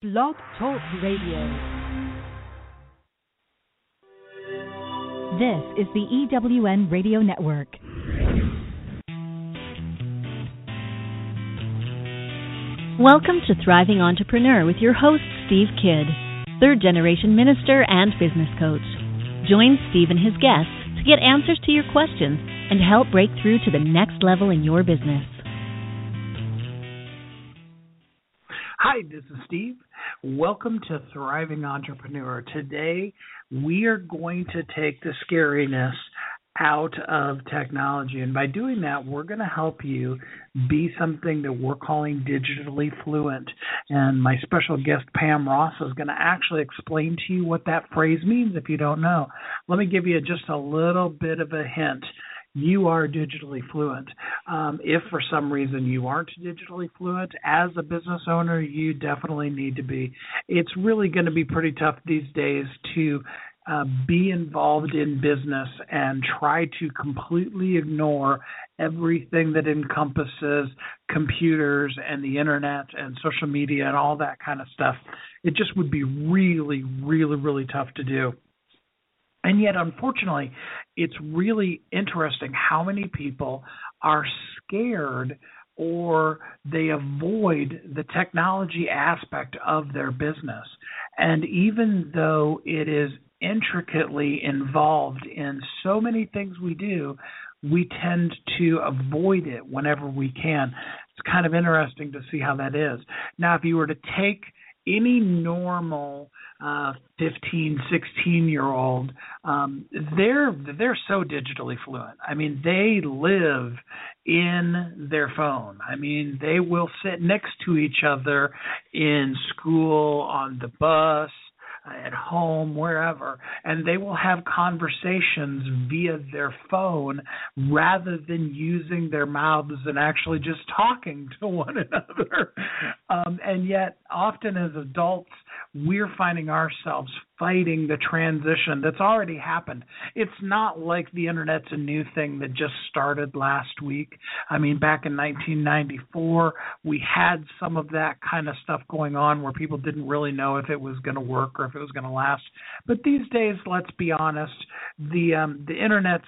Blog Talk Radio. This is the EWN Radio Network. Welcome to Thriving Entrepreneur with your host, Steve Kidd, third-generation minister and business coach. Join Steve and his guests to get answers to your questions and help break through to the next level in your business. Hi, this is Steve. Welcome to Thriving Entrepreneur. Today, we are going to take the scariness out of technology. And by doing that, we're going to help you be something that we're calling digitally fluent. And my special guest, Pam Ross, is going to actually explain to you what that phrase means if you don't know. Let me give you just a little bit of a hint. You are digitally fluent. If for some reason you aren't digitally fluent, as a business owner, you definitely need to be. It's really going to be pretty tough these days to be involved in business and try to completely ignore everything that encompasses computers and the internet and social media and all that kind of stuff. It just would be really, really, really tough to do. And yet, unfortunately, it's really interesting how many people are scared or they avoid the technology aspect of their business. And even though it is intricately involved in so many things we do, we tend to avoid it whenever we can. It's kind of interesting to see how that is. Now, if you were to take any normal 15, 16-year-old, they're so digitally fluent. I mean, they live in their phone. I mean, they will sit next to each other in school, on the bus, at home, wherever, and they will have conversations via their phone rather than using their mouths and actually just talking to one another. And yet, often as adults, we're finding ourselves fighting the transition that's already happened. It's not like the internet's a new thing that just started last week. I mean, back in 1994, we had some of that kind of stuff going on where people didn't really know if it was going to work or if it was going to last. But these days, let's be honest, the internet's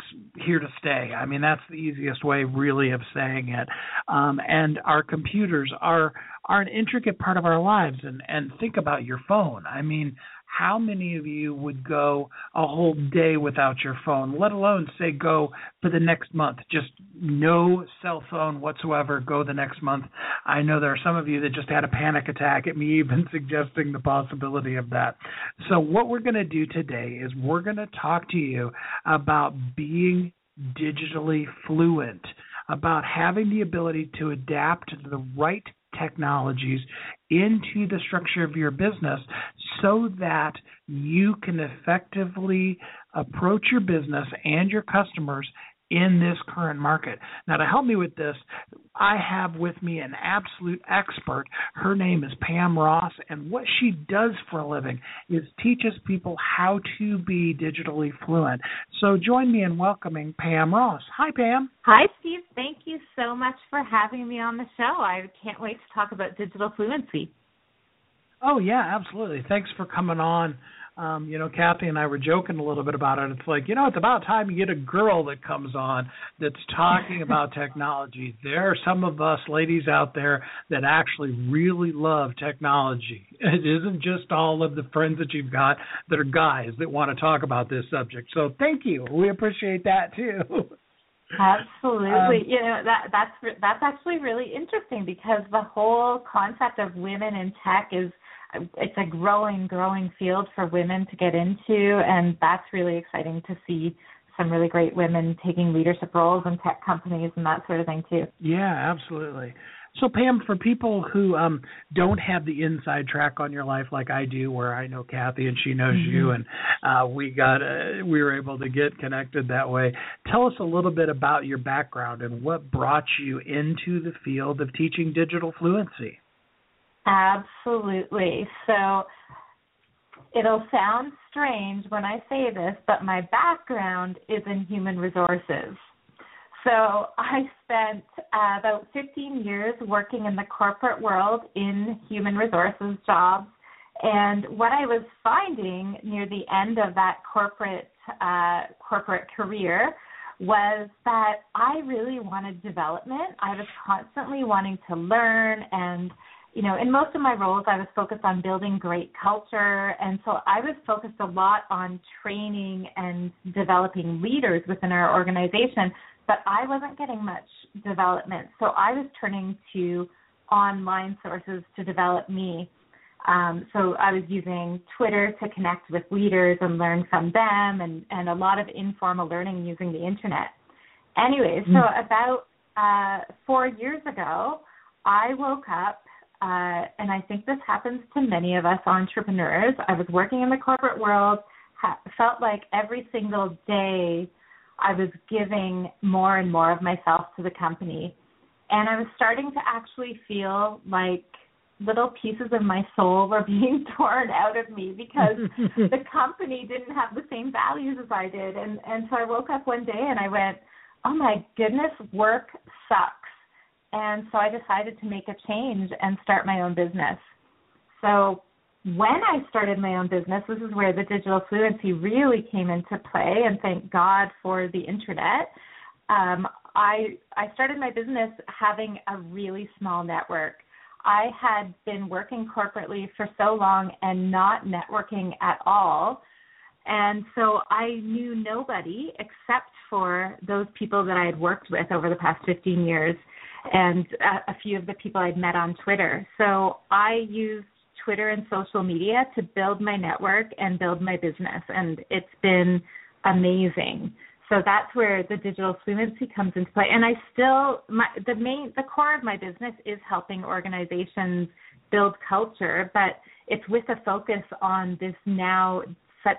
here to stay. I mean, that's the easiest way really of saying it. And our computers are an intricate part of our lives. And think about your phone. I mean, how many of you would go a whole day without your phone, let alone say go for the next month? Just no cell phone whatsoever, go the next month. I know there are some of you that just had a panic attack at me even suggesting the possibility of that. So what we're going to do today is we're going to talk to you about being digitally fluent, about having the ability to adapt to the right technologies into the structure of your business so that you can effectively approach your business and your customers in this current market. Now, to help me with this, I have with me an absolute expert. Her name is Pam Ross, and what she does for a living is teaches people how to be digitally fluent. So join me in welcoming Pam Ross. Hi, Pam. Hi, Steve. Thank you so much for having me on the show. I can't wait to talk about digital fluency. Oh, yeah, absolutely. Thanks for coming on. Kathy and I were joking a little bit about it. It's like, it's about time you get a girl that comes on that's talking about technology. There are some of us ladies out there that actually really love technology. It isn't just all of the friends that you've got that are guys that want to talk about this subject. So thank you. We appreciate that, too. Absolutely. That's actually really interesting because the whole concept of women in tech is it's a growing field for women to get into, and that's really exciting to see some really great women taking leadership roles in tech companies and that sort of thing too. Yeah, absolutely. So, Pam, for people who don't have the inside track on your life like I do, where I know Kathy and she knows you, and we were able to get connected that way, tell us a little bit about your background and what brought you into the field of teaching digital fluency. Absolutely. So it'll sound strange when I say this, but my background is in human resources. So I spent about 15 years working in the corporate world in human resources jobs, And what I was finding near the end of that corporate career was that I really wanted development. I was constantly wanting to learn, and, you know, in most of my roles, I was focused on building great culture, and so I was focused a lot on training and developing leaders within our organization, but I wasn't getting much development, so I was turning to online sources to develop me. So I was using Twitter to connect with leaders and learn from them, and a lot of informal learning using the internet. Anyway, so about 4 years ago, I woke up, and I think this happens to many of us entrepreneurs. I was working in the corporate world, felt like every single day I was giving more and more of myself to the company. And I was starting to actually feel like little pieces of my soul were being torn out of me because the company didn't have the same values as I did. And so I woke up one day and I went, oh, my goodness, work sucks. And so I decided to make a change and start my own business. So when I started my own business, this is where the digital fluency really came into play, and thank God for the internet. I started my business having a really small network. I had been working corporately for so long and not networking at all. And so I knew nobody except for those people that I had worked with over the past 15 years and a few of the people I'd met on Twitter. So I used Twitter and social media to build my network and build my business, and it's been amazing. So that's where the digital fluency comes into play. And I still, the core of my business is helping organizations build culture, but it's with a focus on this now such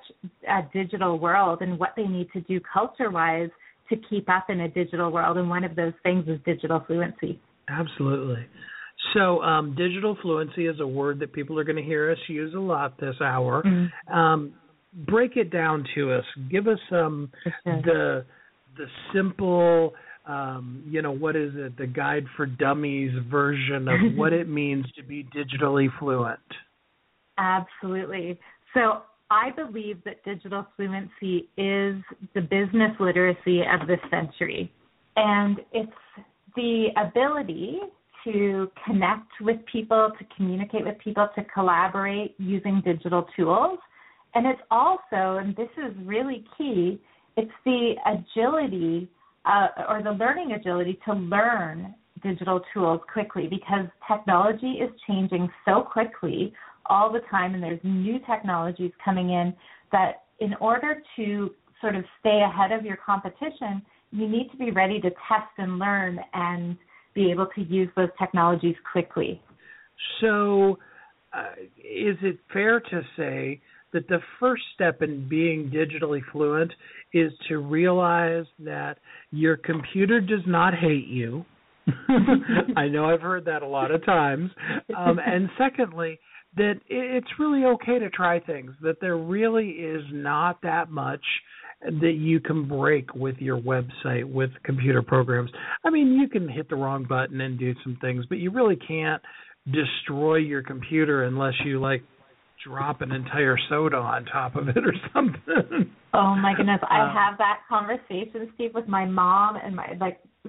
a digital world and what they need to do culture-wise to keep up in a digital world. And one of those things is digital fluency. Absolutely. So digital fluency is a word that people are going to hear us use a lot this hour. Break it down to us. Give us the simple, what is it, the Guide for Dummies version of what it means to be digitally fluent. Absolutely. So I believe that digital fluency is the business literacy of this century, and it's the ability to connect with people, to communicate with people, to collaborate using digital tools. And it's also, and this is really key, it's the agility or the learning agility to learn digital tools quickly, because technology is changing so quickly all the time, and there's new technologies coming in that in order to sort of stay ahead of your competition, you need to be ready to test and learn and be able to use those technologies quickly. So is it fair to say that the first step in being digitally fluent is to realize that your computer does not hate you? I know I've heard that a lot of times. And secondly, that it's really okay to try things, that there really is not that much that you can break with your website, with computer programs. I mean, you can hit the wrong button and do some things, but you really can't destroy your computer unless you, like, drop an entire soda on top of it or something. Oh, my goodness. I have that conversation, Steve, with my mom and my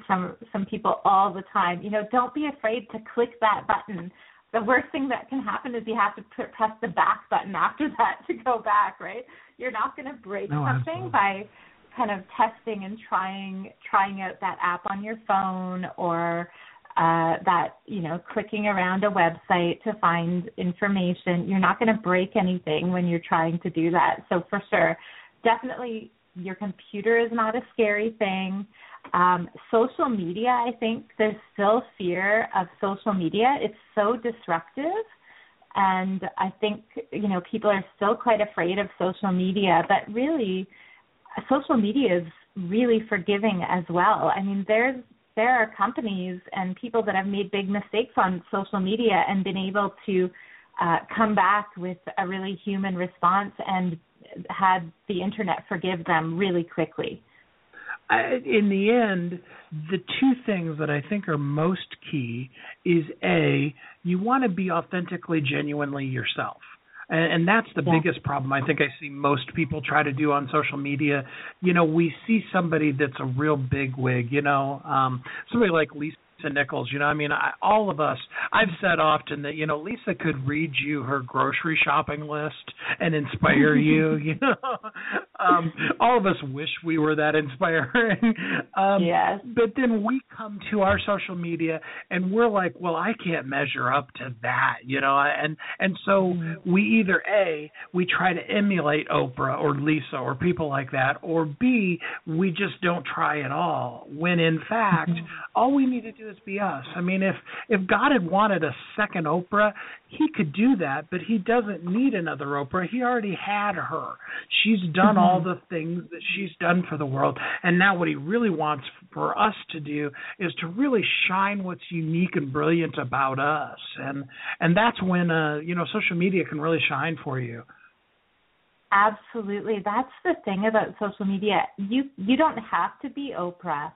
some people all the time. You know, don't be afraid to click that button. The worst thing that can happen is you have to press the back button after that to go back, right? You're not going to break something by kind of testing and trying out that app on your phone or clicking around a website to find information. You're not going to break anything when you're trying to do that. So for sure, definitely your computer is not a scary thing. Social media, I think there's still fear of social media. It's so disruptive. And I think, you know, people are still quite afraid of social media, but really social media is really forgiving as well. I mean, there are companies and people that have made big mistakes on social media and been able to come back with a really human response and had the internet forgive them really quickly. In the end, the two things that I think are most key is, A, you want to be authentically, genuinely yourself. And that's the biggest problem I think I see most people try to do on social media. You know, we see somebody that's a real bigwig, you know, somebody like Lisa Nichols, you know, I mean, all of us, I've said often that, you know, Lisa could read you her grocery shopping list and inspire you, you know. All of us wish we were that inspiring. Yes. But then we come to our social media and we're like, well, I can't measure up to that, you know. And so we either, A, we try to emulate Oprah or Lisa or people like that, or B, we just don't try at all, when in fact, all we need to do is be us. I mean, if God had wanted a second Oprah, he could do that, but he doesn't need another Oprah. He already had her. She's done all the things that she's done for the world, and now what he really wants for us to do is to really shine what's unique and brilliant about us, and that's when you know, social media can really shine for you. Absolutely. That's the thing about social media. You don't have to be Oprah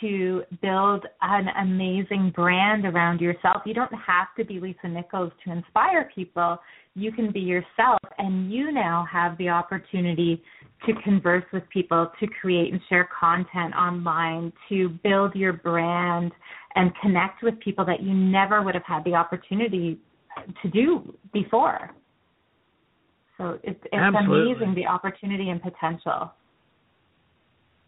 to build an amazing brand around yourself. You don't have to be Lisa Nichols to inspire people. You can be yourself, and you now have the opportunity to converse with people, to create and share content online, to build your brand and connect with people that you never would have had the opportunity to do before. So it's amazing, the opportunity and potential.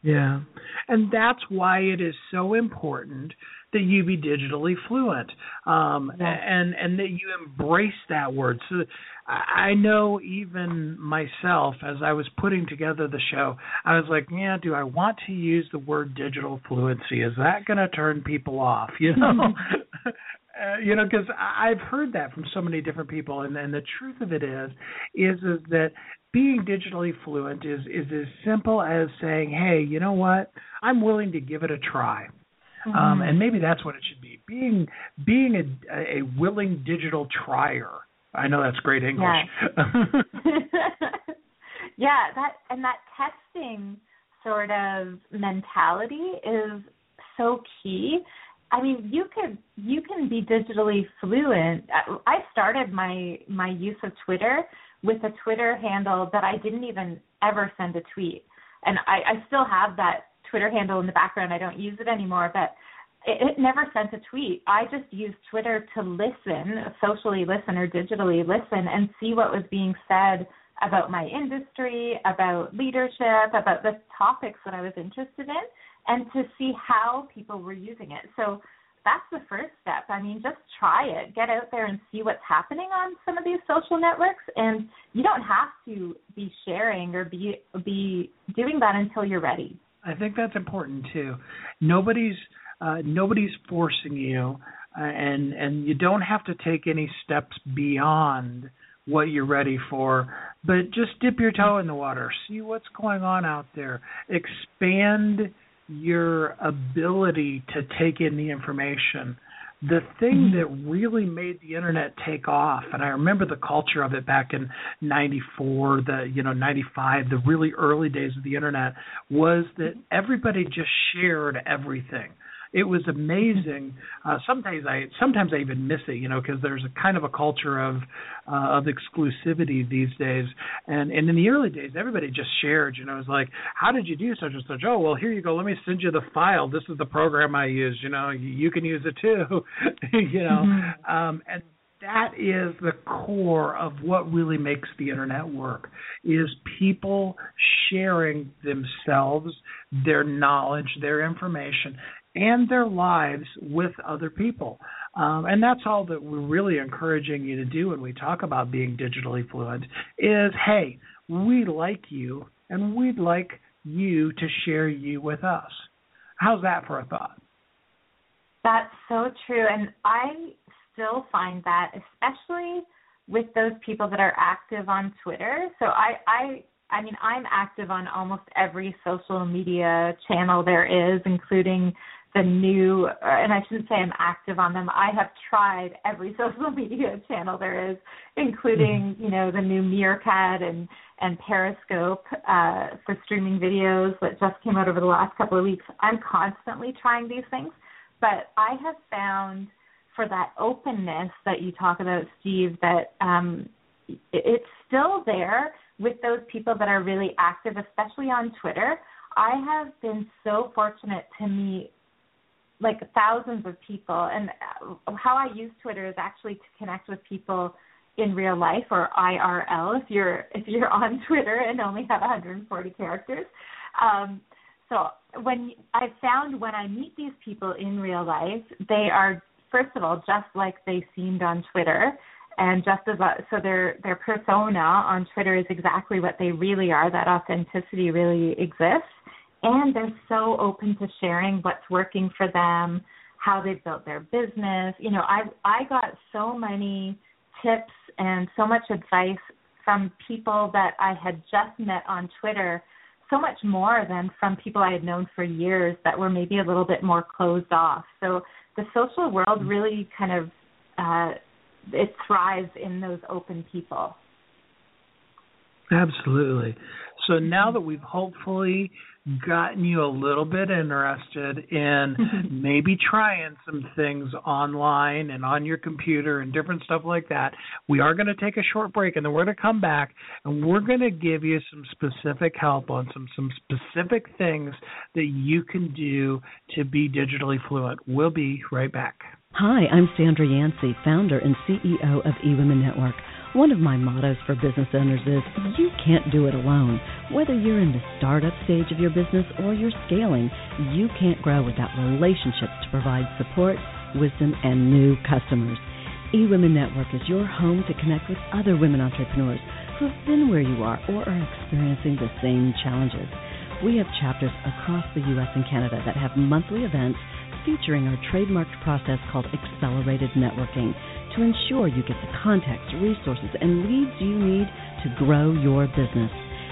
Yeah, and that's why it is so important that you be digitally fluent, and that you embrace that word. So I know even myself, as I was putting together the show, I was like, yeah, do I want to use the word digital fluency? Is that going to turn people off, you know? You know, because I've heard that from so many different people, and the truth of it is that being digitally fluent is as simple as saying, hey, you know what, I'm willing to give it a try. And maybe that's what it should be, being a willing digital trier. I know that's great English. Yeah, that testing sort of mentality is so key. I mean, you can be digitally fluent. I started my use of Twitter with a Twitter handle that I didn't even ever send a tweet. And I still have that Twitter handle in the background. I don't use it anymore, but it never sent a tweet. I just used Twitter to listen, socially listen or digitally listen, and see what was being said about my industry, about leadership, about the topics that I was interested in, and to see how people were using it. So that's the first step. I mean, just try it. Get out there and see what's happening on some of these social networks. And you don't have to be sharing or be doing that until you're ready. I think that's important too. Nobody's forcing you, and you don't have to take any steps beyond what you're ready for, but just dip your toe in the water. See what's going on out there. Expand your ability to take in the information. The thing that really made the internet take off, and I remember the culture of it back in 94, 95, the really early days of the internet, was that everybody just shared everything. It was amazing. Sometimes I even miss it, you know, because there's a kind of a culture of exclusivity these days. And in the early days, everybody just shared, you know. It was like, how did you do such and such? Oh, well, here you go. Let me send you the file. This is the program I use. You know, you can use it too. You know, and that is the core of what really makes the internet work, is people sharing themselves, their knowledge, their information, and their lives with other people. And that's all that we're really encouraging you to do when we talk about being digitally fluent is, hey, we like you, and we'd like you to share you with us. How's that for a thought? That's so true. And I still find that, especially with those people that are active on Twitter. So I mean, I'm active on almost every social media channel there is, including the new, and I shouldn't say I'm active on them. I have tried every social media channel there is, including, you know, the new Meerkat and Periscope for streaming videos that just came out over the last couple of weeks. I'm constantly trying these things, but I have found for that openness that you talk about, Steve, that it's still there with those people that are really active, especially on Twitter. I have been so fortunate to meet like thousands of people, and how I use Twitter is actually to connect with people in real life, or IRL, if you're on Twitter and only have 140 characters. So when I found when I meet these people in real life, they are, first of all, just like they seemed on Twitter, and just as so their persona on Twitter is exactly what they really are. That authenticity really exists, and they're so open to sharing what's working for them, how they've built their business. You know, I got so many tips and so much advice from people that I had just met on Twitter, so much more than from people I had known for years that were maybe a little bit more closed off. So the social world really kind of, it thrives in those open people. Absolutely. So now that we've hopefully gotten you a little bit interested in maybe trying some things online and on your computer and different stuff like that, we are going to take a short break, and then we're going to come back and we're going to give you some specific help on some specific things that you can do to be digitally fluent. We'll be right back. Hi, I'm Sandra Yancey, founder and CEO of eWomen Network. One of my mottos for business owners is, you can't do it alone. Whether you're in the startup stage of your business or you're scaling, you can't grow without relationships to provide support, wisdom, and new customers. eWomen Network is your home to connect with other women entrepreneurs who have been where you are or are experiencing the same challenges. We have chapters across the U.S. and Canada that have monthly events featuring our trademarked process called Accelerated Networking, to ensure you get the contacts, resources, and leads you need to grow your business.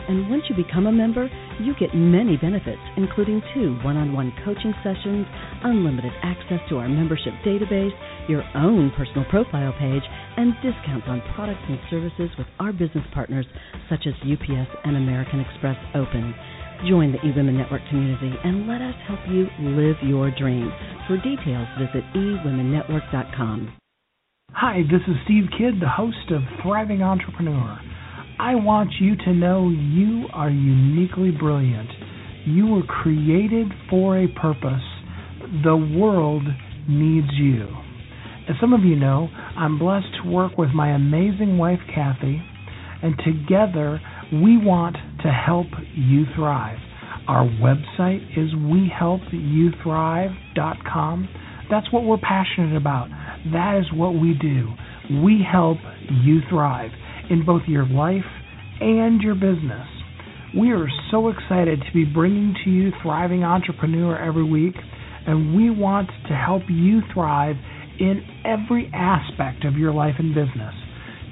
And once you become a member, you get many benefits, including 2 one-on-one coaching sessions, unlimited access to our membership database, your own personal profile page, and discounts on products and services with our business partners such as UPS and American Express Open. Join the eWomen Network community and let us help you live your dream. For details, visit eWomenNetwork.com. Hi, this is Steve Kidd, the host of Thriving Entrepreneur. I want you to know you are uniquely brilliant. You were created for a purpose. The world needs you. As some of you know, I'm blessed to work with my amazing wife, Kathy, and together we want to help you thrive. Our website is wehelpyouthrive.com. That's what we're passionate about. That is what we do. We help you thrive in both your life and your business. We are so excited to be bringing to you Thriving Entrepreneur every week, and we want to help you thrive in every aspect of your life and business.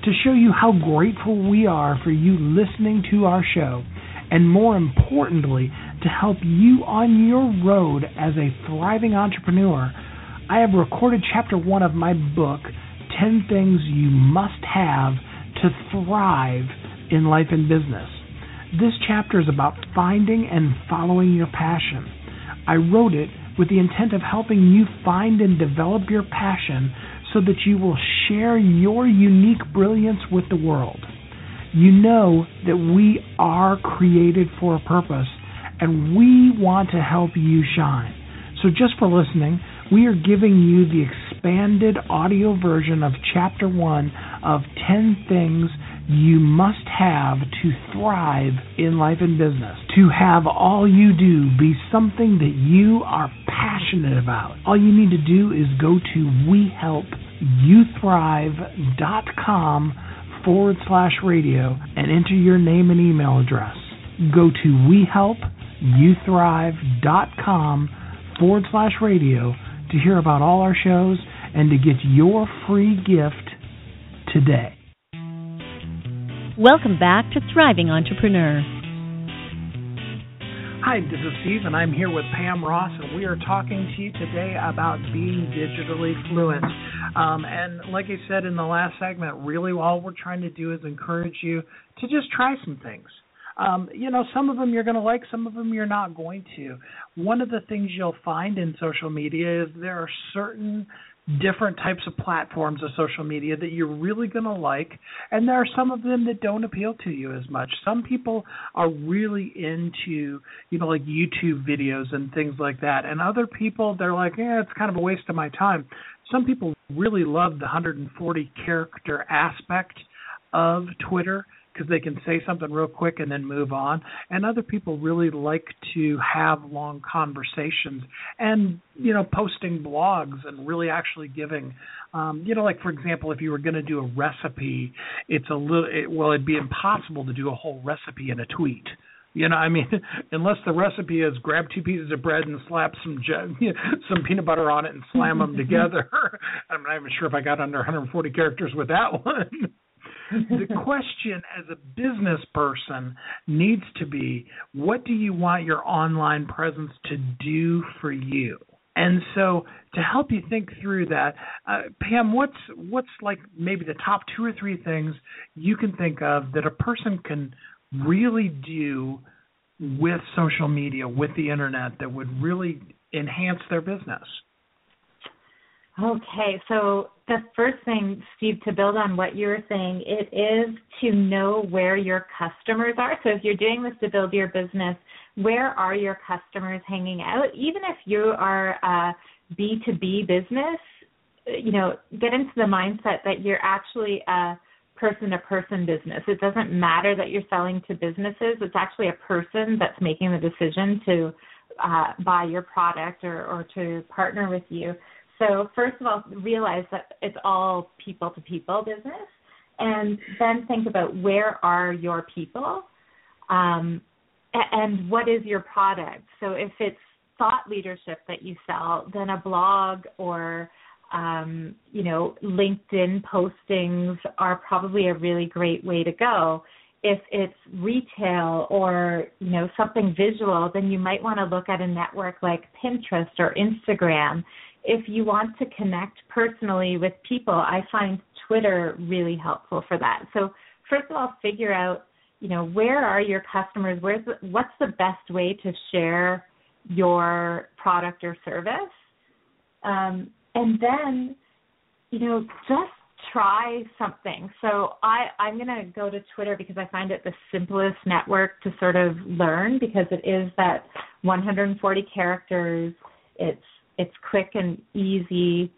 To show you how grateful we are for you listening to our show, and more importantly, to help you on your road as a thriving entrepreneur, I have recorded Chapter 1 of my book, 10 Things You Must Have to Thrive in Life and Business. This chapter is about finding and following your passion. I wrote it with the intent of helping you find and develop your passion so that you will share your unique brilliance with the world. You know that we are created for a purpose, and we want to help you shine. So just for listening, we are giving you the expanded audio version of Chapter 1 of 10 Things You Must Have to Thrive in Life and Business. To have all you do be something that you are passionate about. All you need to do is go to wehelpyouthrive.com/radio and enter your name and email address. Go to wehelpyouthrive.com/radio to hear about all our shows and to get your free gift today. Welcome back to Thriving Entrepreneur. Hi, this is Steve, and I'm here with Pam Ross, and we are talking to you today about being digitally fluent. And like I said in the last segment, really all we're trying to do is encourage you to just try some things. You know, some of them you're going to like, some of them you're not going to. One of the things you'll find in social media is there are certain different types of platforms of social media that you're really going to like, and there are some of them that don't appeal to you as much. Some people are really into, you know, like YouTube videos and things like that, and other people, they're like, yeah, it's kind of a waste of my time. Some people really love the 140-character aspect of Twitter because they can say something real quick and then move on. And other people really like to have long conversations and, you know, posting blogs and really actually giving, you know, like, for example, if you were going to do a recipe, it'd be impossible to do a whole recipe in a tweet. You know, I mean, unless the recipe is grab two pieces of bread and slap some peanut butter on it and slam them together. I'm not even sure if I got under 140 characters with that one. The question as a business person needs to be, what do you want your online presence to do for you? And so to help you think through that, Pam, what's like maybe the top two or three things you can think of that a person can really do with social media, with the internet, that would really enhance their business? Okay, so the first thing, Steve, to build on what you were saying, it is to know where your customers are. So if you're doing this to build your business, where are your customers hanging out? Even if you are a B2B business, you know, get into the mindset that you're actually a person-to-person business. It doesn't matter that you're selling to businesses. It's actually a person that's making the decision to buy your product or to partner with you. So first of all, realize that it's all people-to-people business, and then think about where are your people and what is your product. So if it's thought leadership that you sell, then a blog or you know, LinkedIn postings are probably a really great way to go. If it's retail or, you know, something visual, then you might want to look at a network like Pinterest or Instagram. If you want to connect personally with people, I find Twitter really helpful for that. So first of all, figure out, you know, where are your customers? What's the best way to share your product or service? And then, you know, just try something. So I'm going to go to Twitter because I find it the simplest network to sort of learn, because it is that 140 characters. It's quick and easy,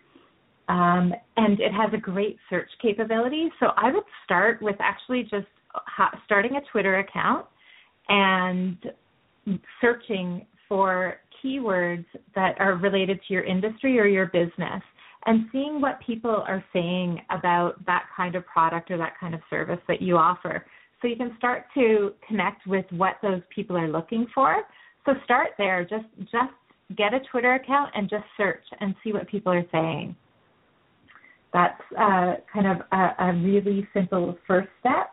and it has a great search capability. So I would start with actually just starting a Twitter account and searching for keywords that are related to your industry or your business, and seeing what people are saying about that kind of product or that kind of service that you offer. So you can start to connect with what those people are looking for. So start there. Just get a Twitter account and just search and see what people are saying. That's kind of a really simple first step.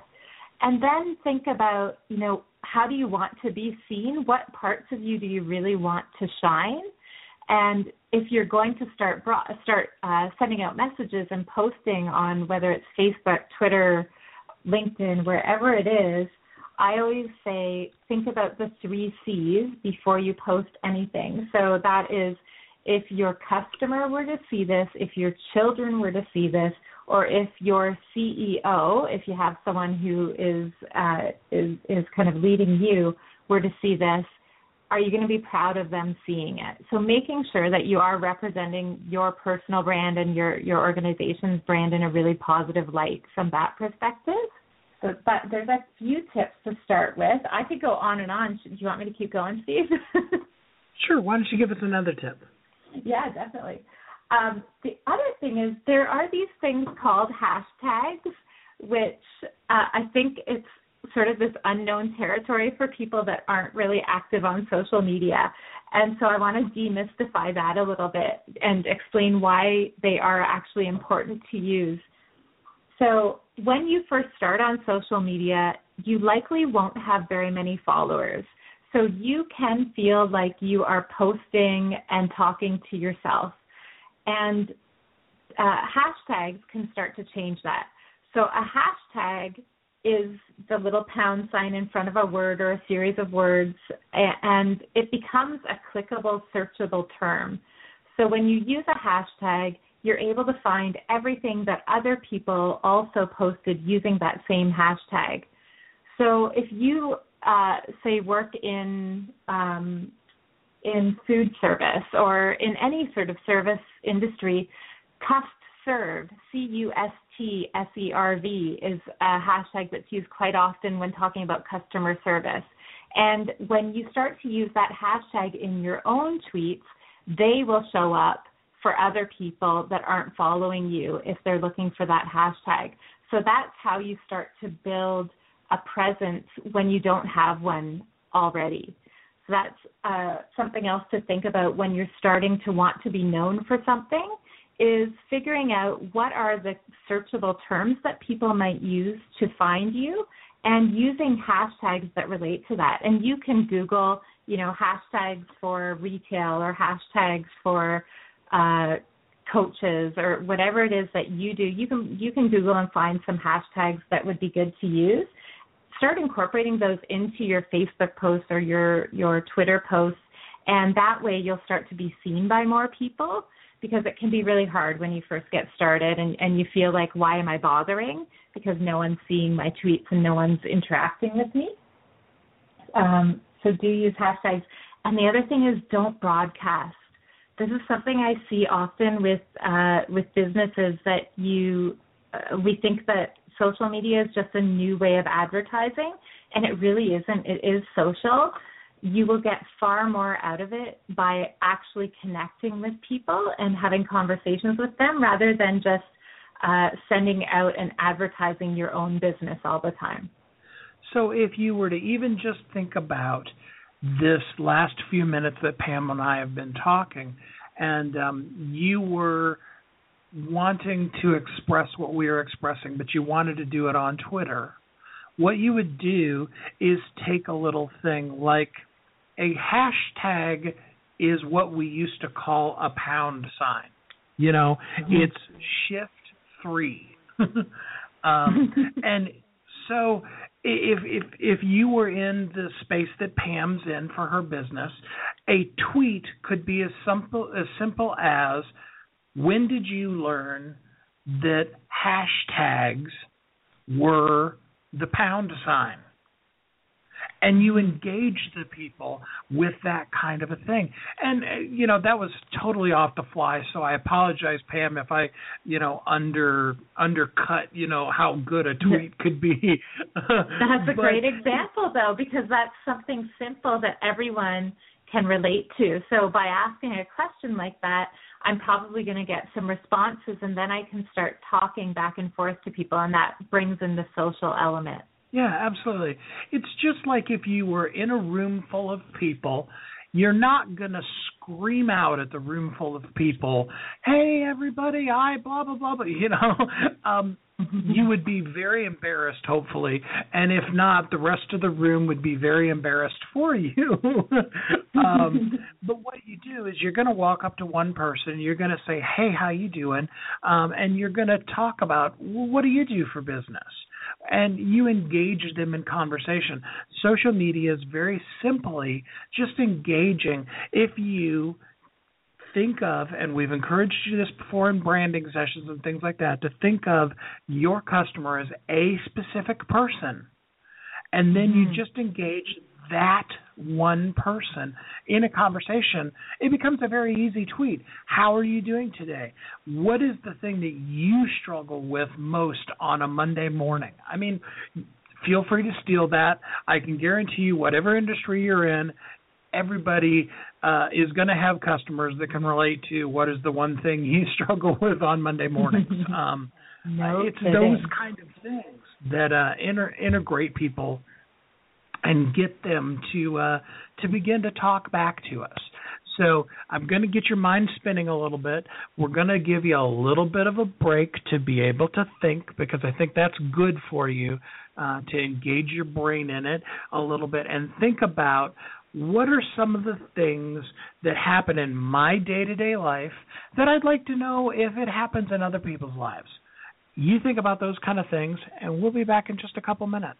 And then think about, you know, how do you want to be seen? What parts of you do you really want to shine? And if you're going to start sending out messages and posting on whether it's Facebook, Twitter, LinkedIn, wherever it is, I always say think about the 3 C's before you post anything. So that is if your customer were to see this, if your children were to see this, or if your CEO, if you have someone who is kind of leading you, were to see this, are you going to be proud of them seeing it? So making sure that you are representing your personal brand and your organization's brand in a really positive light from that perspective. But there's a few tips to start with. I could go on and on. Do you want me to keep going, Steve? Sure. Why don't you give us another tip? Yeah, definitely. The other thing is there are these things called hashtags, which I think it's sort of this unknown territory for people that aren't really active on social media. And so I want to demystify that a little bit and explain why they are actually important to use. So when you first start on social media, you likely won't have very many followers. So you can feel like you are posting and talking to yourself. And hashtags can start to change that. So a hashtag is the little £# in front of a word or a series of words, and it becomes a clickable, searchable term. So when you use a hashtag, you're able to find everything that other people also posted using that same hashtag. So if you, say, work in food service or in any sort of service industry, CustServ, C-U-S-T-S-E-R-V, is a hashtag that's used quite often when talking about customer service. And when you start to use that hashtag in your own tweets, they will show up for other people that aren't following you if they're looking for that hashtag. So that's how you start to build a presence when you don't have one already. So that's something else to think about when you're starting to want to be known for something, is figuring out what are the searchable terms that people might use to find you, and using hashtags that relate to that. And you can Google, you know, hashtags for retail or hashtags for coaches or whatever it is that you do. You can Google and find some hashtags that would be good to use. Start incorporating those into your Facebook posts or your Twitter posts, and that way you'll start to be seen by more people, because it can be really hard when you first get started and you feel like, why am I bothering? Because no one's seeing my tweets and no one's interacting with me. So do use hashtags. And the other thing is, don't broadcast. This is something I see often with businesses, that we think that social media is just a new way of advertising, and it really isn't. It is social. You will get far more out of it by actually connecting with people and having conversations with them, rather than just sending out and advertising your own business all the time. So if you were to even just think about this last few minutes that Pam and I have been talking, and you were wanting to express what we are expressing, but you wanted to do it on Twitter, what you would do is take a little thing like a hashtag is what we used to call a pound sign. You know, it's shift 3. And so if you were in the space that Pam's in for her business, a tweet could be as simple as, when did you learn that hashtags were the pound sign? And you engage the people with that kind of a thing. And, you know, that was totally off the fly, so I apologize, Pam, if I, you know, undercut, you know, how good a tweet could be. That's a great example, though, because that's something simple that everyone can relate to. So by asking a question like that, I'm probably going to get some responses, and then I can start talking back and forth to people, and that brings in the social element. Yeah, absolutely. It's just like if you were in a room full of people, you're not going to scream out at the room full of people, hey, everybody, I blah, blah, blah, blah, you know. You would be very embarrassed, hopefully, and if not, the rest of the room would be very embarrassed for you. But what you do is you're going to walk up to one person, you're going to say, hey, how you doing? And you're going to talk about, well, what do you do for business? And you engage them in conversation. Social media is very simply just engaging. If you think of, and we've encouraged you this before in branding sessions and things like that, to think of your customer as a specific person, and then you just engage that one person in a conversation, it becomes a very easy tweet. How are you doing today? What is the thing that you struggle with most on a Monday morning? I mean, feel free to steal that. I can guarantee you, whatever industry you're in, everybody is going to have customers that can relate to what is the one thing you struggle with on Monday mornings. It's kidding. Those kind of things that integrate people and get them to begin to talk back to us. So I'm going to get your mind spinning a little bit. We're going to give you a little bit of a break to be able to think, because I think that's good for you, to engage your brain in it a little bit and think about, what are some of the things that happen in my day-to-day life that I'd like to know if it happens in other people's lives? You think about those kind of things, and we'll be back in just a couple minutes.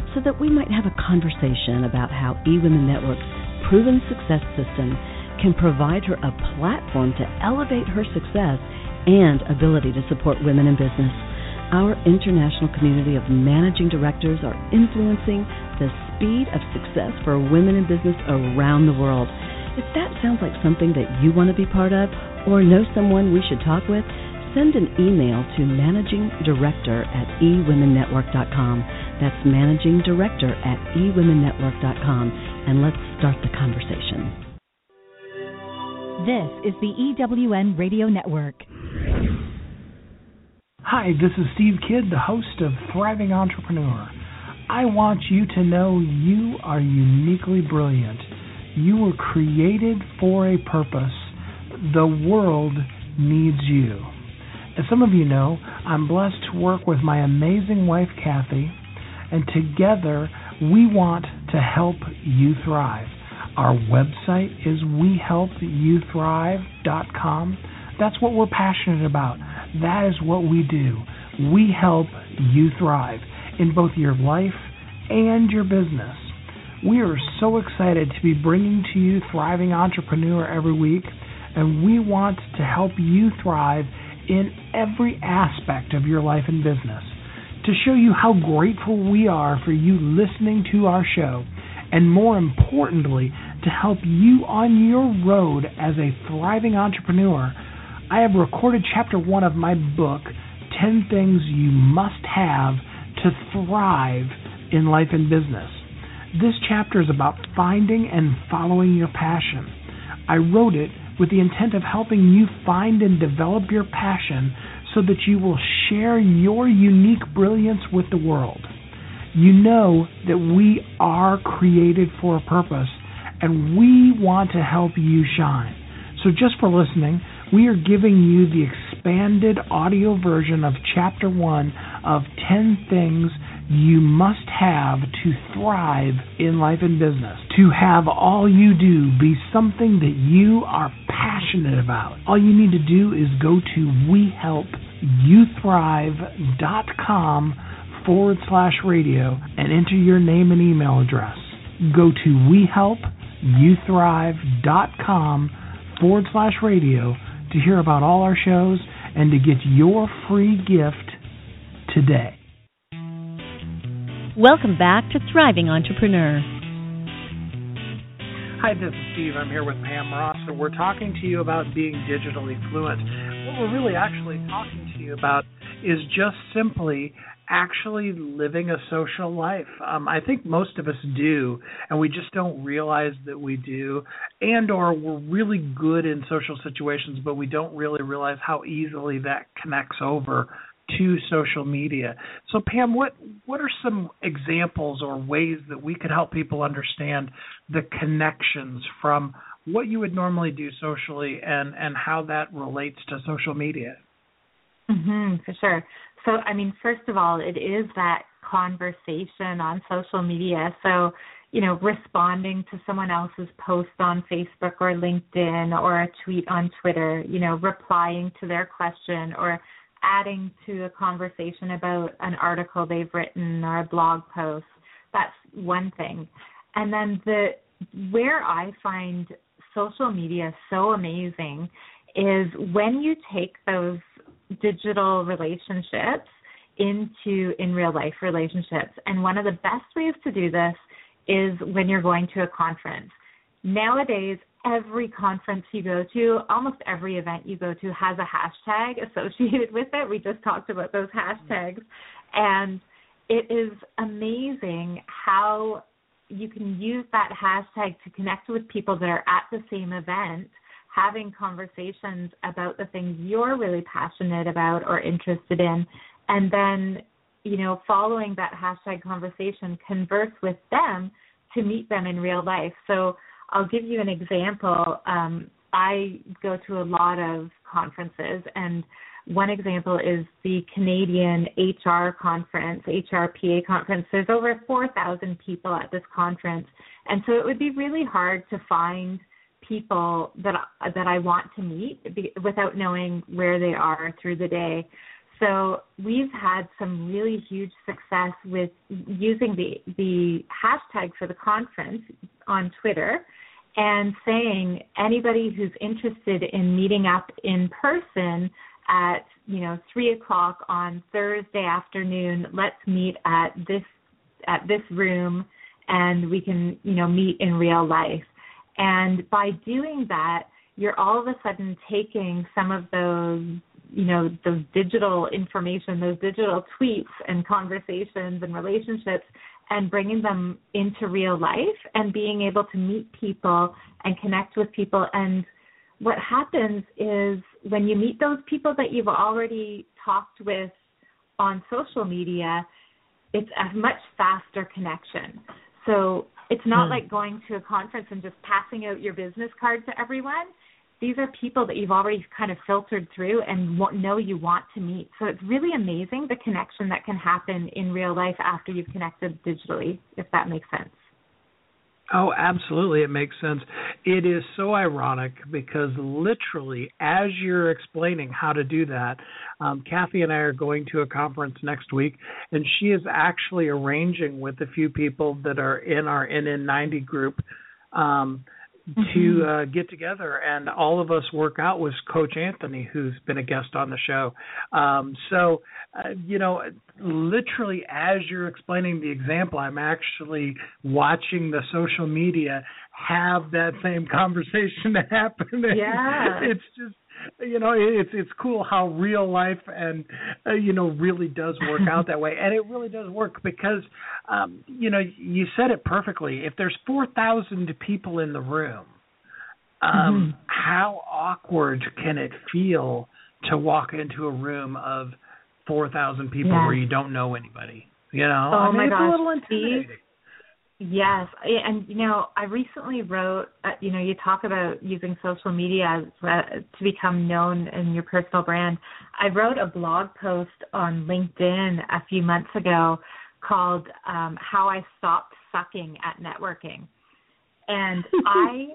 so that we might have a conversation about how eWomen Network's proven success system can provide her a platform to elevate her success and ability to support women in business. Our international community of managing directors are influencing the speed of success for women in business around the world. If that sounds like something that you want to be part of or know someone we should talk with, send an email to managingdirector@eWomenNetwork.com. That's managingdirector@eWomenNetwork.com, and let's start the conversation. This is the EWN Radio Network. Hi, this is Steve Kidd, the host of Thriving Entrepreneur. I want you to know you are uniquely brilliant. You were created for a purpose. The world needs you. As some of you know, I'm blessed to work with my amazing wife, Kathy, and together we want to help you thrive. Our website is wehelpyouthrive.com. That's what we're passionate about. That is what we do. We help you thrive in both your life and your business. We are so excited to be bringing to you Thriving Entrepreneur every week, and we want to help you thrive in every aspect of your life and business. To show you how grateful we are for you listening to our show, and more importantly, to help you on your road as a thriving entrepreneur, I have recorded Chapter 1 of my book, 10 Things You Must Have to Thrive in Life and Business. This chapter is about finding and following your passion. I wrote it with the intent of helping you find and develop your passion so that you will share your unique brilliance with the world. You know that we are created for a purpose, and we want to help you shine. So just for listening, we are giving you the expanded audio version of Chapter 1 of 10 Things You Must Have to Thrive in Life and Business. To have all you do be something that you are passionate about. All you need to do is go to wehelpyouthrive.com/radio and enter your name and email address. Go to wehelpyouthrive.com/radio to hear about all our shows and to get your free gift today. Welcome back to Thriving Entrepreneur. Hi, this is Steve. I'm here with Pam Ross, and we're talking to you about being digitally fluent. What we're really actually talking to you about is just simply actually living a social life. I think most of us do, and we just don't realize that we do, and or we're really good in social situations, but we don't really realize how easily that connects over to social media. So, Pam, what are some examples or ways that we could help people understand the connections from what you would normally do socially and how that relates to social media? For sure. So, I mean, first of all, it is that conversation on social media. So, you know, responding to someone else's post on Facebook or LinkedIn or a tweet on Twitter, you know, replying to their question or adding to a conversation about an article they've written or a blog post. That's one thing. And then where I find social media so amazing is when you take those digital relationships into in real life relationships. And one of the best ways to do this is when you're going to a conference. Nowadays, every conference you go to, almost every event you go to has a hashtag associated with it. We just talked about those hashtags. And it is amazing how you can use that hashtag to connect with people that are at the same event, having conversations about the things you're really passionate about or interested in, and then, you know, following that hashtag conversation, converse with them to meet them in real life. So I'll give you an example. I go to a lot of conferences. And one example is the Canadian HR conference, HRPA conference. There's over 4,000 people at this conference. And so it would be really hard to find people that I want to meet without knowing where they are through the day. So we've had some really huge success with using the hashtag for the conference on Twitter and saying anybody who's interested in meeting up in person at, 3:00 on Thursday afternoon, let's meet at this room and we can, meet in real life. And by doing that, you're all of a sudden taking some of those digital information, those digital tweets and conversations and relationships and bringing them into real life and being able to meet people and connect with people. And what happens is when you meet those people that you've already talked with on social media, it's a much faster connection. So it's not like going to a conference and just passing out your business card to everyone. These are people that you've already kind of filtered through and know you want to meet. So it's really amazing the connection that can happen in real life after you've connected digitally, if that makes sense. Oh, absolutely. It makes sense. It is so ironic because literally as you're explaining how to do that, Kathy and I are going to a conference next week, and she is actually arranging with a few people that are in our NN90 group to get together, and all of us work out with Coach Anthony, who's been a guest on the show. Literally as you're explaining the example, I'm actually watching the social media have that same conversation happen. Yeah. It's just, it's cool how real life and, really does work out that way. And it really does work because, you said it perfectly. If there's 4,000 people in the room, how awkward can it feel to walk into a room of 4,000 people where you don't know anybody? It's a little intimidating. Yes, and I recently wrote. You talk about using social media to become known in your personal brand. I wrote a blog post on LinkedIn a few months ago called "How I Stopped Sucking at Networking," and I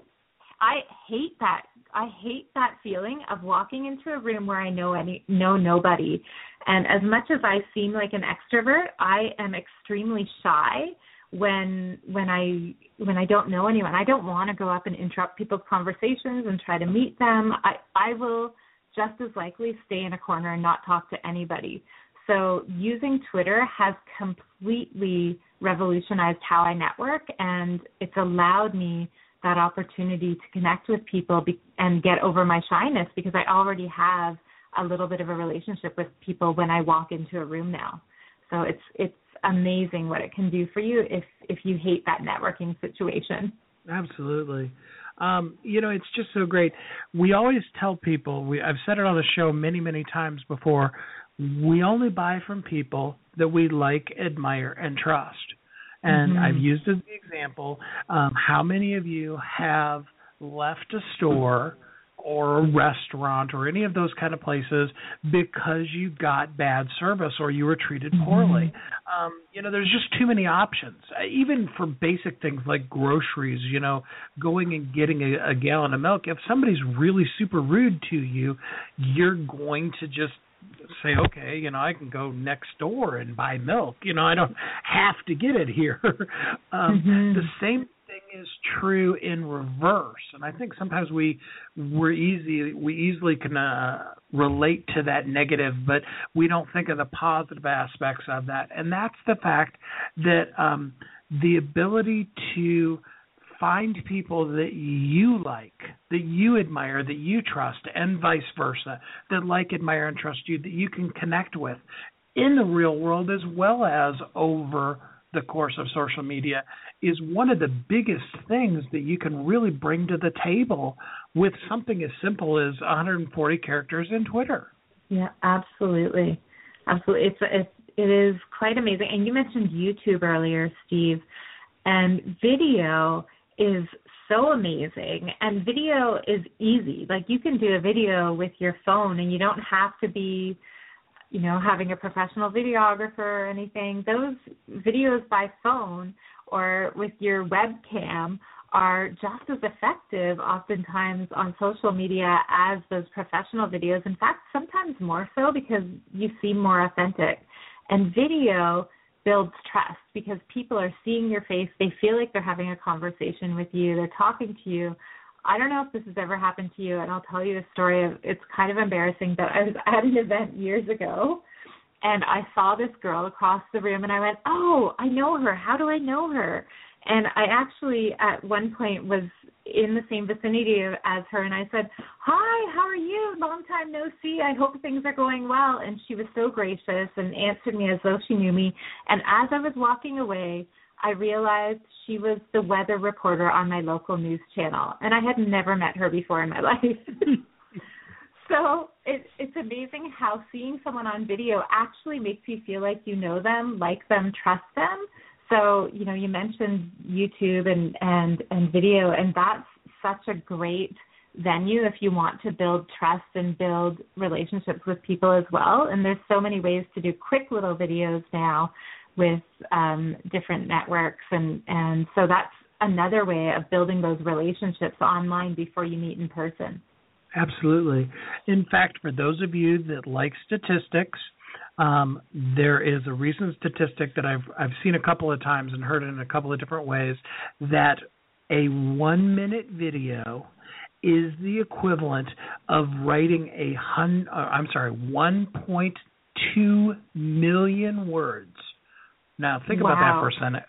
hate that. I hate that feeling of walking into a room where I know nobody. And as much as I seem like an extrovert, I am extremely shy. When I don't know anyone, I don't want to go up and interrupt people's conversations and try to meet them. I will just as likely stay in a corner and not talk to anybody. So using Twitter has completely revolutionized how I network, and it's allowed me that opportunity to connect with people and get over my shyness because I already have a little bit of a relationship with people when I walk into a room now. So it's amazing what it can do for you if you hate that networking situation. Absolutely. It's just so great. We always tell people, I've said it on the show many, many times before, we only buy from people that we like, admire, and trust. And I've used as the example, how many of you have left a store or a restaurant or any of those kind of places because you got bad service or you were treated poorly. There's just too many options, even for basic things like groceries, going and getting a gallon of milk. If somebody's really super rude to you, you're going to just say, okay, I can go next door and buy milk. I don't have to get it here. The same is true in reverse, and I think sometimes we easily can relate to that negative, but we don't think of the positive aspects of that, and that's the fact that the ability to find people that you like, that you admire, that you trust, and vice versa, that like, admire, and trust you, that you can connect with in the real world as well as over the course of social media is one of the biggest things that you can really bring to the table with something as simple as 140 characters in Twitter. Yeah, absolutely. Absolutely. It is quite amazing. And you mentioned YouTube earlier, Steve, and video is so amazing. And video is easy. Like, you can do a video with your phone, and you don't have to be, you know, having a professional videographer or anything. Those videos by phone or with your webcam are just as effective oftentimes on social media as those professional videos. In fact, sometimes more so, because you seem more authentic. And video builds trust, because people are seeing your face. They feel like they're having a conversation with you. They're talking to you. I don't know if this has ever happened to you, and I'll tell you a story. It's kind of embarrassing, but I was at an event years ago, and I saw this girl across the room, and I went, oh, I know her. How do I know her? And I actually, at one point, was in the same vicinity as her, and I said, hi, how are you? Long time no see. I hope things are going well. And she was so gracious and answered me as though she knew me. And as I was walking away, I realized she was the weather reporter on my local news channel, and I had never met her before in my life. So it's amazing how seeing someone on video actually makes you feel like you know them, like them, trust them. So, you know, you mentioned YouTube and video, and that's such a great venue if you want to build trust and build relationships with people as well. And there's so many ways to do quick little videos now with different networks. And so that's another way of building those relationships online before you meet in person. Absolutely. In fact, for those of you that like statistics, there is a recent statistic that I've seen a couple of times and heard it in a couple of different ways, that a 1-minute video is the equivalent of writing 1.2 million words. Now, think about that for a second.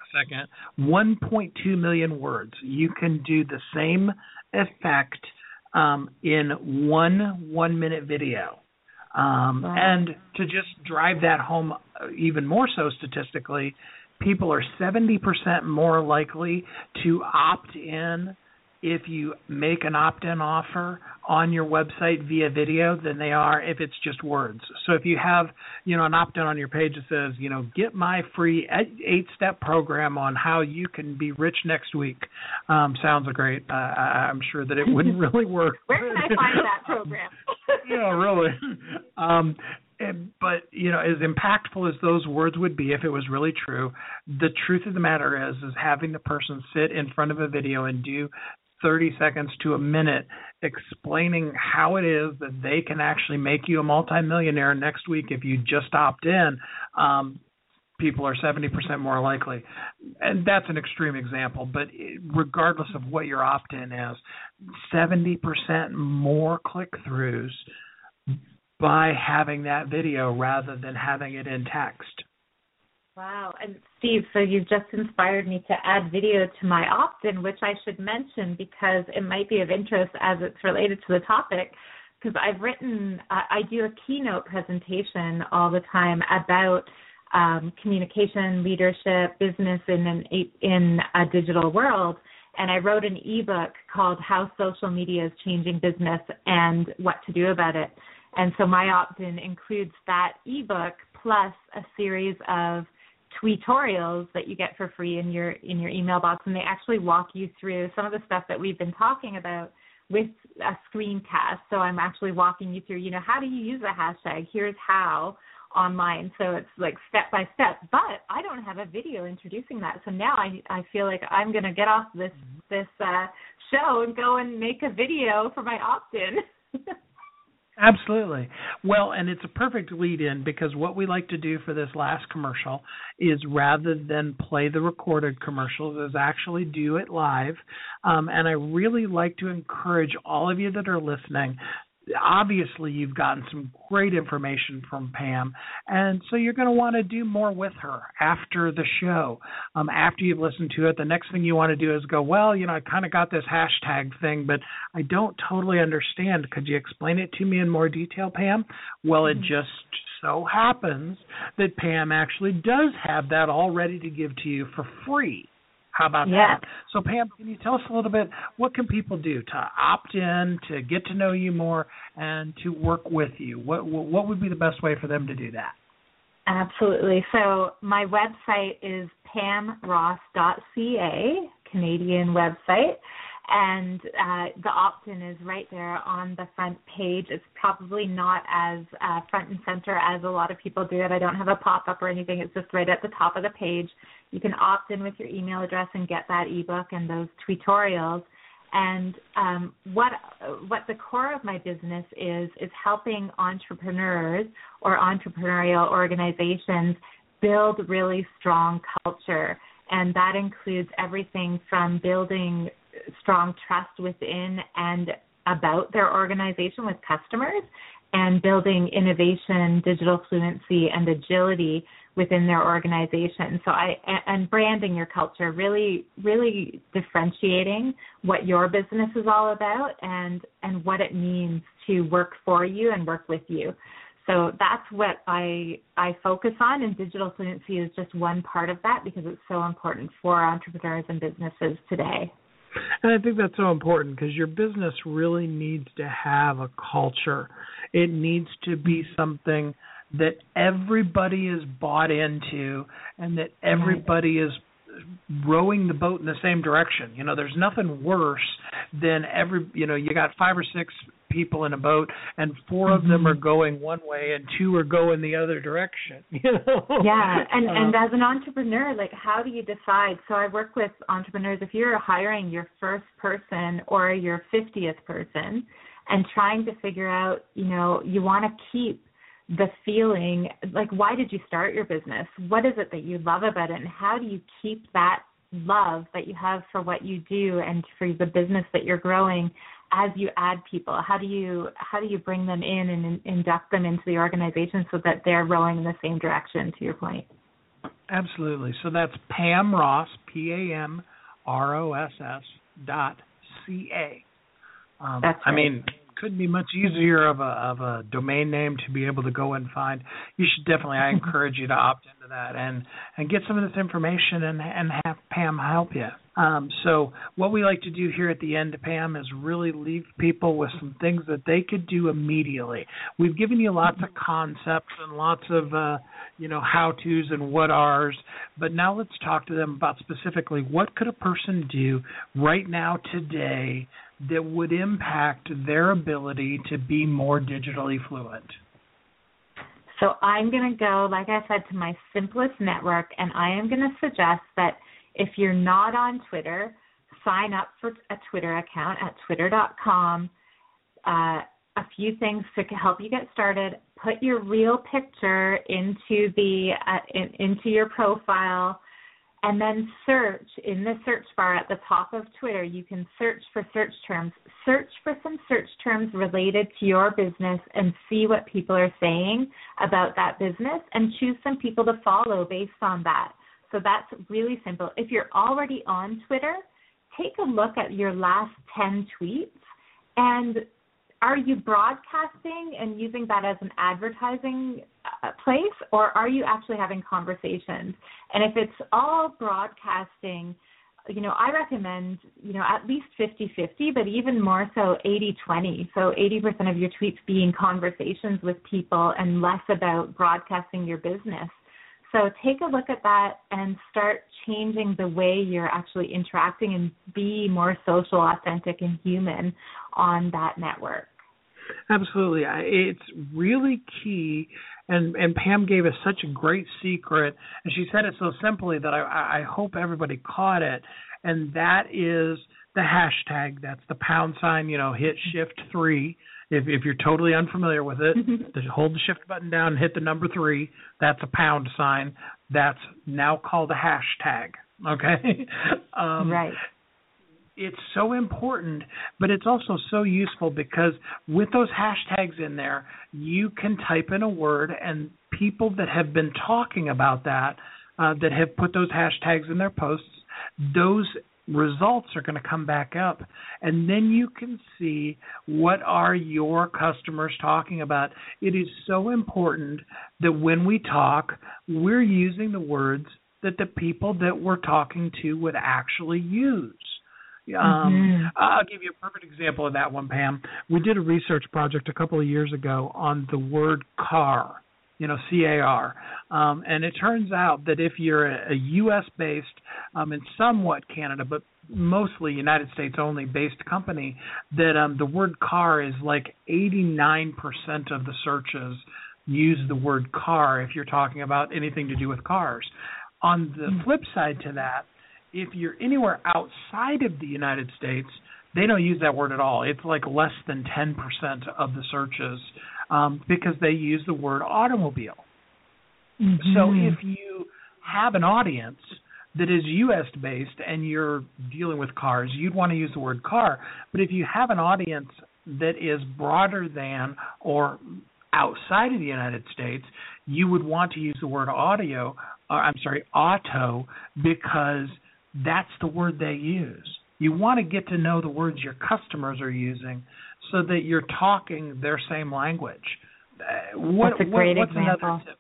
1.2 million words. You can do the same effect in one-minute video. And to just drive that home even more so statistically, people are 70% more likely to opt in if you make an opt-in offer on your website via video than they are if it's just words. So if you have, you know, an opt-in on your page that says, you know, get my free 8-step program on how you can be rich next week, sounds great. I'm sure that it wouldn't really work. Where can I find that program? Yeah, really. But, you know, as impactful as those words would be if it was really true, the truth of the matter is having the person sit in front of a video and do 30 seconds to a minute explaining how it is that they can actually make you a multimillionaire next week if you just opt in, people are 70% more likely. And that's an extreme example, but regardless of what your opt-in is, 70% more click-throughs by having that video rather than having it in text. Wow. And Steve, so you've just inspired me to add video to my opt-in, which I should mention because it might be of interest as it's related to the topic, because I've written, I do a keynote presentation all the time about communication, leadership, business in a digital world. And I wrote an ebook called How Social Media is Changing Business and What to Do About It. And so my opt-in includes that ebook plus a series of tutorials that you get for free in your email box, and they actually walk you through some of the stuff that we've been talking about with a screencast. So I'm actually walking you through, you know, how do you use a hashtag? Here's how online. So it's like step by step. But I don't have a video introducing that. So now I feel like I'm going to get off this show and go and make a video for my opt-in. Absolutely. Well, and it's a perfect lead-in, because what we like to do for this last commercial is, rather than play the recorded commercials, is actually do it live. And I really like to encourage all of you that are listening. Obviously, you've gotten some great information from Pam, and so you're going to want to do more with her after the show. After you've listened to it, the next thing you want to do is go, well, you know, I kind of got this hashtag thing, but I don't totally understand. Could you explain it to me in more detail, Pam? Well, it just so happens that Pam actually does have that all ready to give to you for free. How about that? So, Pam, can you tell us a little bit, what can people do to opt in, to get to know you more, and to work with you? What would be the best way for them to do that? Absolutely. So my website is pamross.ca, Canadian website, And the opt-in is right there on the front page. It's probably not as front and center as a lot of people do it. I don't have a pop-up or anything. It's just right at the top of the page. You can opt in with your email address and get that ebook and those tutorials. And what the core of my business is helping entrepreneurs or entrepreneurial organizations build really strong culture. And that includes everything from building strong trust within and about their organization with customers and building innovation, digital fluency, and agility within their organization. So and branding your culture, really differentiating what your business is all about and what it means to work for you and work with you. So that's what I focus on, and digital fluency is just one part of that because it's so important for entrepreneurs and businesses today. And I think that's so important because your business really needs to have a culture. It needs to be something that everybody is bought into and that everybody is rowing the boat in the same direction. You know, there's nothing worse than you got 5 or 6 people in a boat and 4 of them are going one way and 2 are going the other direction. You know? Yeah. And as an entrepreneur, like, how do you decide? So I work with entrepreneurs. If you're hiring your first person or your 50th person and trying to figure out, you want to keep the feeling, like, why did you start your business? What is it that you love about it? And how do you keep that love that you have for what you do and for the business that you're growing as you add people? How do you bring them in and induct them into the organization so that they're rowing in the same direction, to your point? Absolutely. So that's Pam Ross, PAMROSS.ca. That's right. I mean, couldn't be much easier of a domain name to be able to go and find. You should definitely, I encourage you to opt into that and get some of this information and have Pam help you. So what we like to do here at the end, Pam, is really leave people with some things that they could do immediately. We've given you lots of concepts and lots of, how-tos and what-ares, but now let's talk to them about specifically what could a person do right now today that would impact their ability to be more digitally fluent? So I'm going to go, like I said, to my simplest network, and I am going to suggest that if you're not on Twitter, sign up for a Twitter account at twitter.com. A few things to help you get started. Put your real picture into into your profile, and then search in the search bar at the top of Twitter. You can search for search terms. Search for some search terms related to your business and see what people are saying about that business and choose some people to follow based on that. So that's really simple. If you're already on Twitter, take a look at your last 10 tweets. And are you broadcasting and using that as an advertising place, or are you actually having conversations? And if it's all broadcasting, I recommend, at least 50-50, but even more so 80-20. So 80% of your tweets being conversations with people and less about broadcasting your business. So take a look at that and start changing the way you're actually interacting and be more social, authentic, and human on that network. Absolutely. It's really key, and Pam gave us such a great secret, and she said it so simply that I hope everybody caught it, and that is the hashtag. That's the # hit Shift 3. If you're totally unfamiliar with it, hold the shift button down and hit the number 3. That's a #. That's now called a hashtag, okay? Right. It's so important, but it's also so useful because with those hashtags in there, you can type in a word, and people that have been talking about that, that have put those hashtags in their posts, those results are going to come back up, and then you can see what are your customers talking about. It is so important that when we talk, we're using the words that the people that we're talking to would actually use. I'll give you a perfect example of that one, Pam. We did a research project a couple of years ago on the word car, C-A-R. And it turns out that if you're a U.S.-based and somewhat Canada, but mostly United States only based company that the word car is like 89% of the searches use the word car if you're talking about anything to do with cars. On the flip side to that, if you're anywhere outside of the United States, they don't use that word at all. It's like less than 10% of the searches because they use the word automobile. Mm-hmm. So if you have an audience that is U.S.-based and you're dealing with cars, you'd want to use the word car. But if you have an audience that is broader than or outside of the United States, you would want to use the word auto, because that's the word they use. You want to get to know the words your customers are using so that you're talking their same language. What's another tip?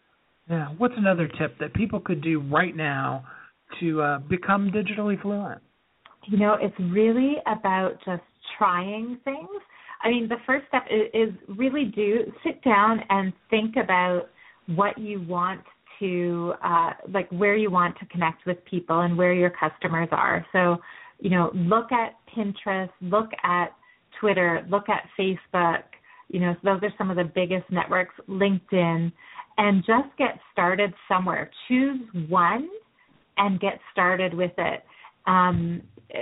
Yeah, what's another tip that people could do right now to become digitally fluent? You know, it's really about just trying things. I mean, the first step is really sit down and think about what you want to, where you want to connect with people and where your customers are. So, you know, look at Pinterest, look at Twitter, look at Facebook. You know, those are some of the biggest networks, LinkedIn, and just get started somewhere. Choose one and get started with it.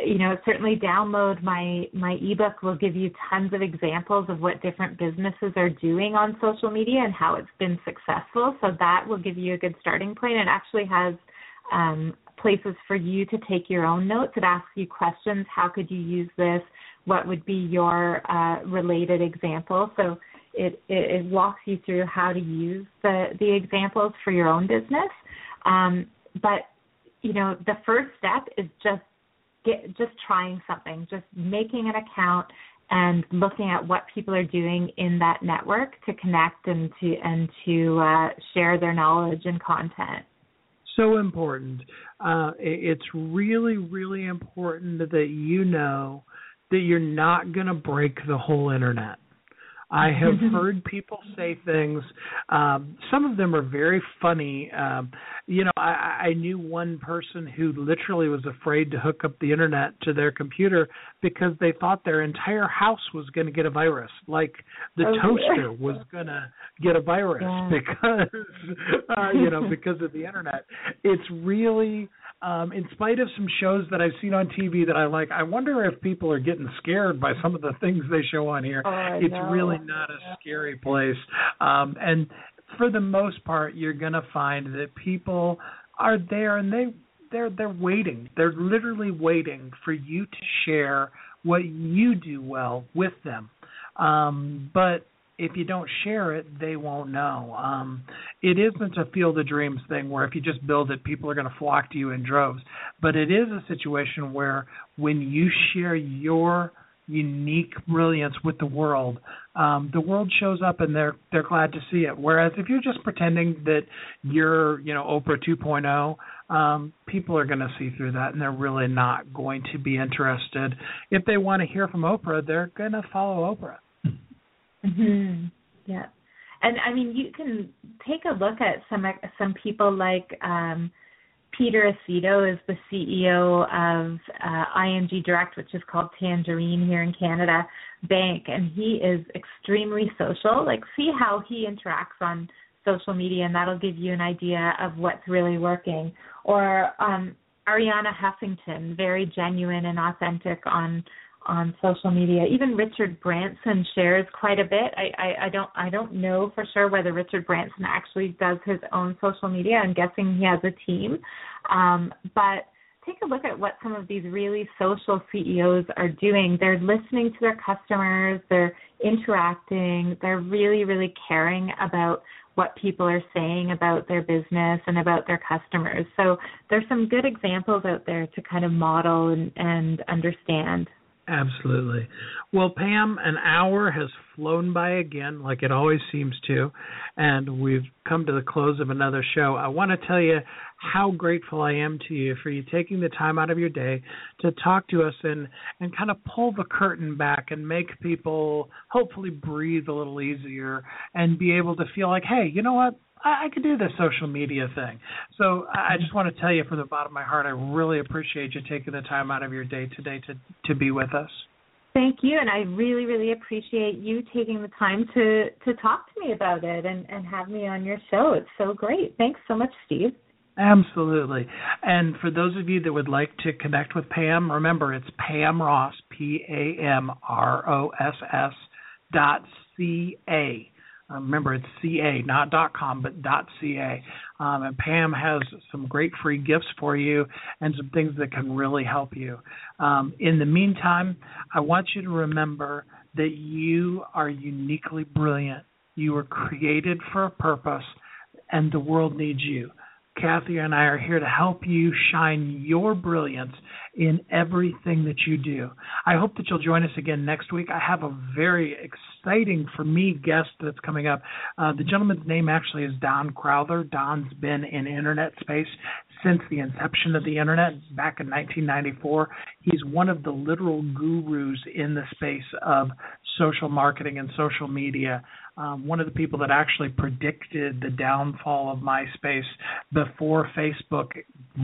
You know, certainly download my ebook. Will give you tons of examples of what different businesses are doing on social media and how it's been successful. So that will give you a good starting point. It actually has places for you to take your own notes. It asks you questions. How could you use this? What would be your related example? So it walks you through how to use the examples for your own business. But you know, the first step is just trying something, just making an account and looking at what people are doing in that network to connect and to share their knowledge and content. So important. It's really, really important that you know that you're not going to break the whole internet. I have heard people say things. Some of them are very funny. You know, I knew one person who literally was afraid to hook up the internet to their computer because they thought their entire house was going to get a virus, like the toaster was going to get a virus because of the internet. It's really, in spite of some shows that I've seen on TV that I like, I wonder if people are getting scared by some of the things they show on here. It's really not a scary place. And for the most part, you're going to find that people are there and they're waiting. They're literally waiting for you to share what you do well with them. But if you don't share it, they won't know. It isn't a field of dreams thing where if you just build it, people are going to flock to you in droves. But it is a situation where when you share your unique brilliance with the world shows up and they're glad to see it. Whereas if you're just pretending that you're, you know, Oprah 2.0, people are going to see through that and they're really not going to be interested. If they want to hear from Oprah, they're going to follow Oprah. Mm-hmm. Yeah. And I mean, you can take a look at some people like, Peter Aceto is the CEO of ING Direct, which is called Tangerine here in Canada, Bank, and he is extremely social. Like, see how he interacts on social media, and that'll give you an idea of what's really working. Or Ariana Huffington, very genuine and authentic on social media. Even Richard Branson shares quite a bit. I don't know for sure whether Richard Branson actually does his own social media. I'm guessing he has a team. But take a look at what some of these really social CEOs are doing. They're listening to their customers. They're interacting. They're really, really caring about what people are saying about their business and about their customers. So there's some good examples out there to kind of model and understand. Absolutely. Well, Pam, an hour has flown by again, like it always seems to, and we've come to the close of another show. I want to tell you how grateful I am to you for you taking the time out of your day to talk to us and kind of pull the curtain back and make people hopefully breathe a little easier and be able to feel like, hey, you know what? I could do this social media thing. So I just want to tell you from the bottom of my heart, I really appreciate you taking the time out of your day today to be with us. Thank you, and I really, really appreciate you taking the time to talk to me about it and have me on your show. It's so great. Thanks so much, Steve. Absolutely. And for those of you that would like to connect with Pam, remember it's Pam Ross, PAMROSS.ca. Remember, it's .ca, not .com, but .ca. And Pam has some great free gifts for you and some things that can really help you. In the meantime, I want you to remember that you are uniquely brilliant. You were created for a purpose, and the world needs you. Kathy and I are here to help you shine your brilliance in everything that you do. I hope that you'll join us again next week. I have a very exciting, for me, guest that's coming up. The gentleman's name actually is Don Crowther. Don's been in internet space since the inception of the internet back in 1994. He's one of the literal gurus in the space of social marketing and social media. One of the people that actually predicted the downfall of MySpace before Facebook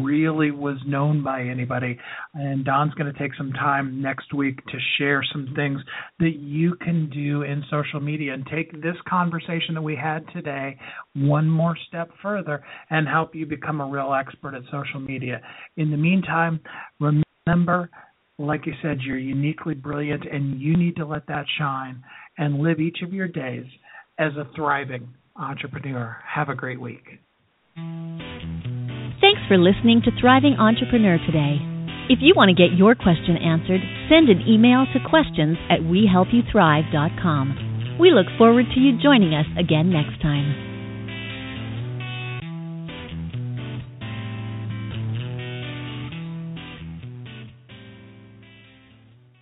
really was known by anybody. And Don's going to take some time next week to share some things that you can do in social media and take this conversation that we had today one more step further and help you become a real expert at social media. In the meantime, remember, like you said, you're uniquely brilliant and you need to let that shine and live each of your days as a thriving entrepreneur. Have a great week. Thanks for listening to Thriving Entrepreneur today. If you want to get your question answered, send an email to questions@wehelpyouthrive.com. We look forward to you joining us again next time.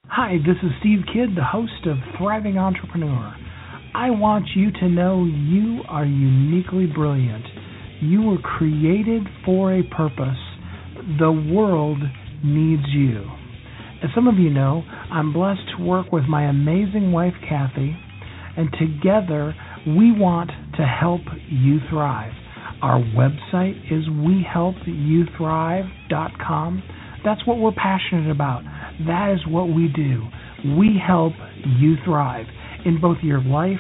Hi, this is Steve Kidd, the host of Thriving Entrepreneur. I want you to know you are uniquely brilliant. You were created for a purpose. The world needs you. As some of you know, I'm blessed to work with my amazing wife, Kathy, and together we want to help you thrive. Our website is wehelpyouthrive.com. That's what we're passionate about. That is what we do. We help you thrive in both your life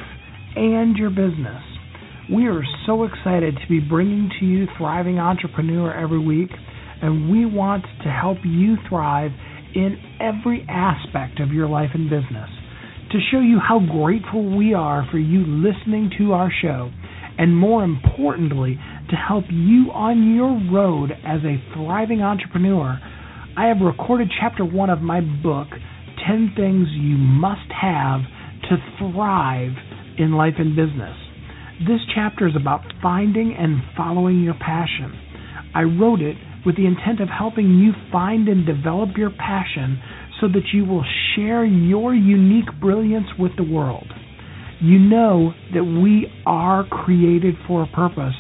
and your business. We are so excited to be bringing to you Thriving Entrepreneur every week, and we want to help you thrive in every aspect of your life and business. To show you how grateful we are for you listening to our show, and more importantly, to help you on your road as a thriving entrepreneur, I have recorded Chapter 1 of my book, 10 Things You Must Have to Thrive in Life and Business. This chapter is about finding and following your passion. I wrote it with the intent of helping you find and develop your passion so that you will share your unique brilliance with the world. You know that we are created for a purpose,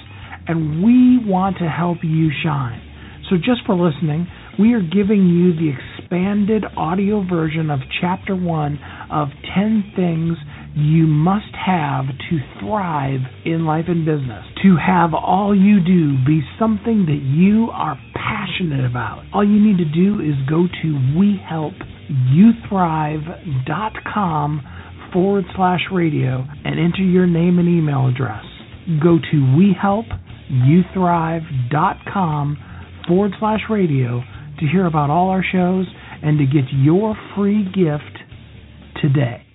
and we want to help you shine. So just for listening, we are giving you the expanded audio version of Chapter 1 of 10 Things You Must Have to Thrive in Life and Business. To have all you do be something that you are passionate about. All you need to do is go to wehelpyouthrive.com/radio and enter your name and email address. Go to wehelpyouthrive.com/radio to hear about all our shows and to get your free gift today.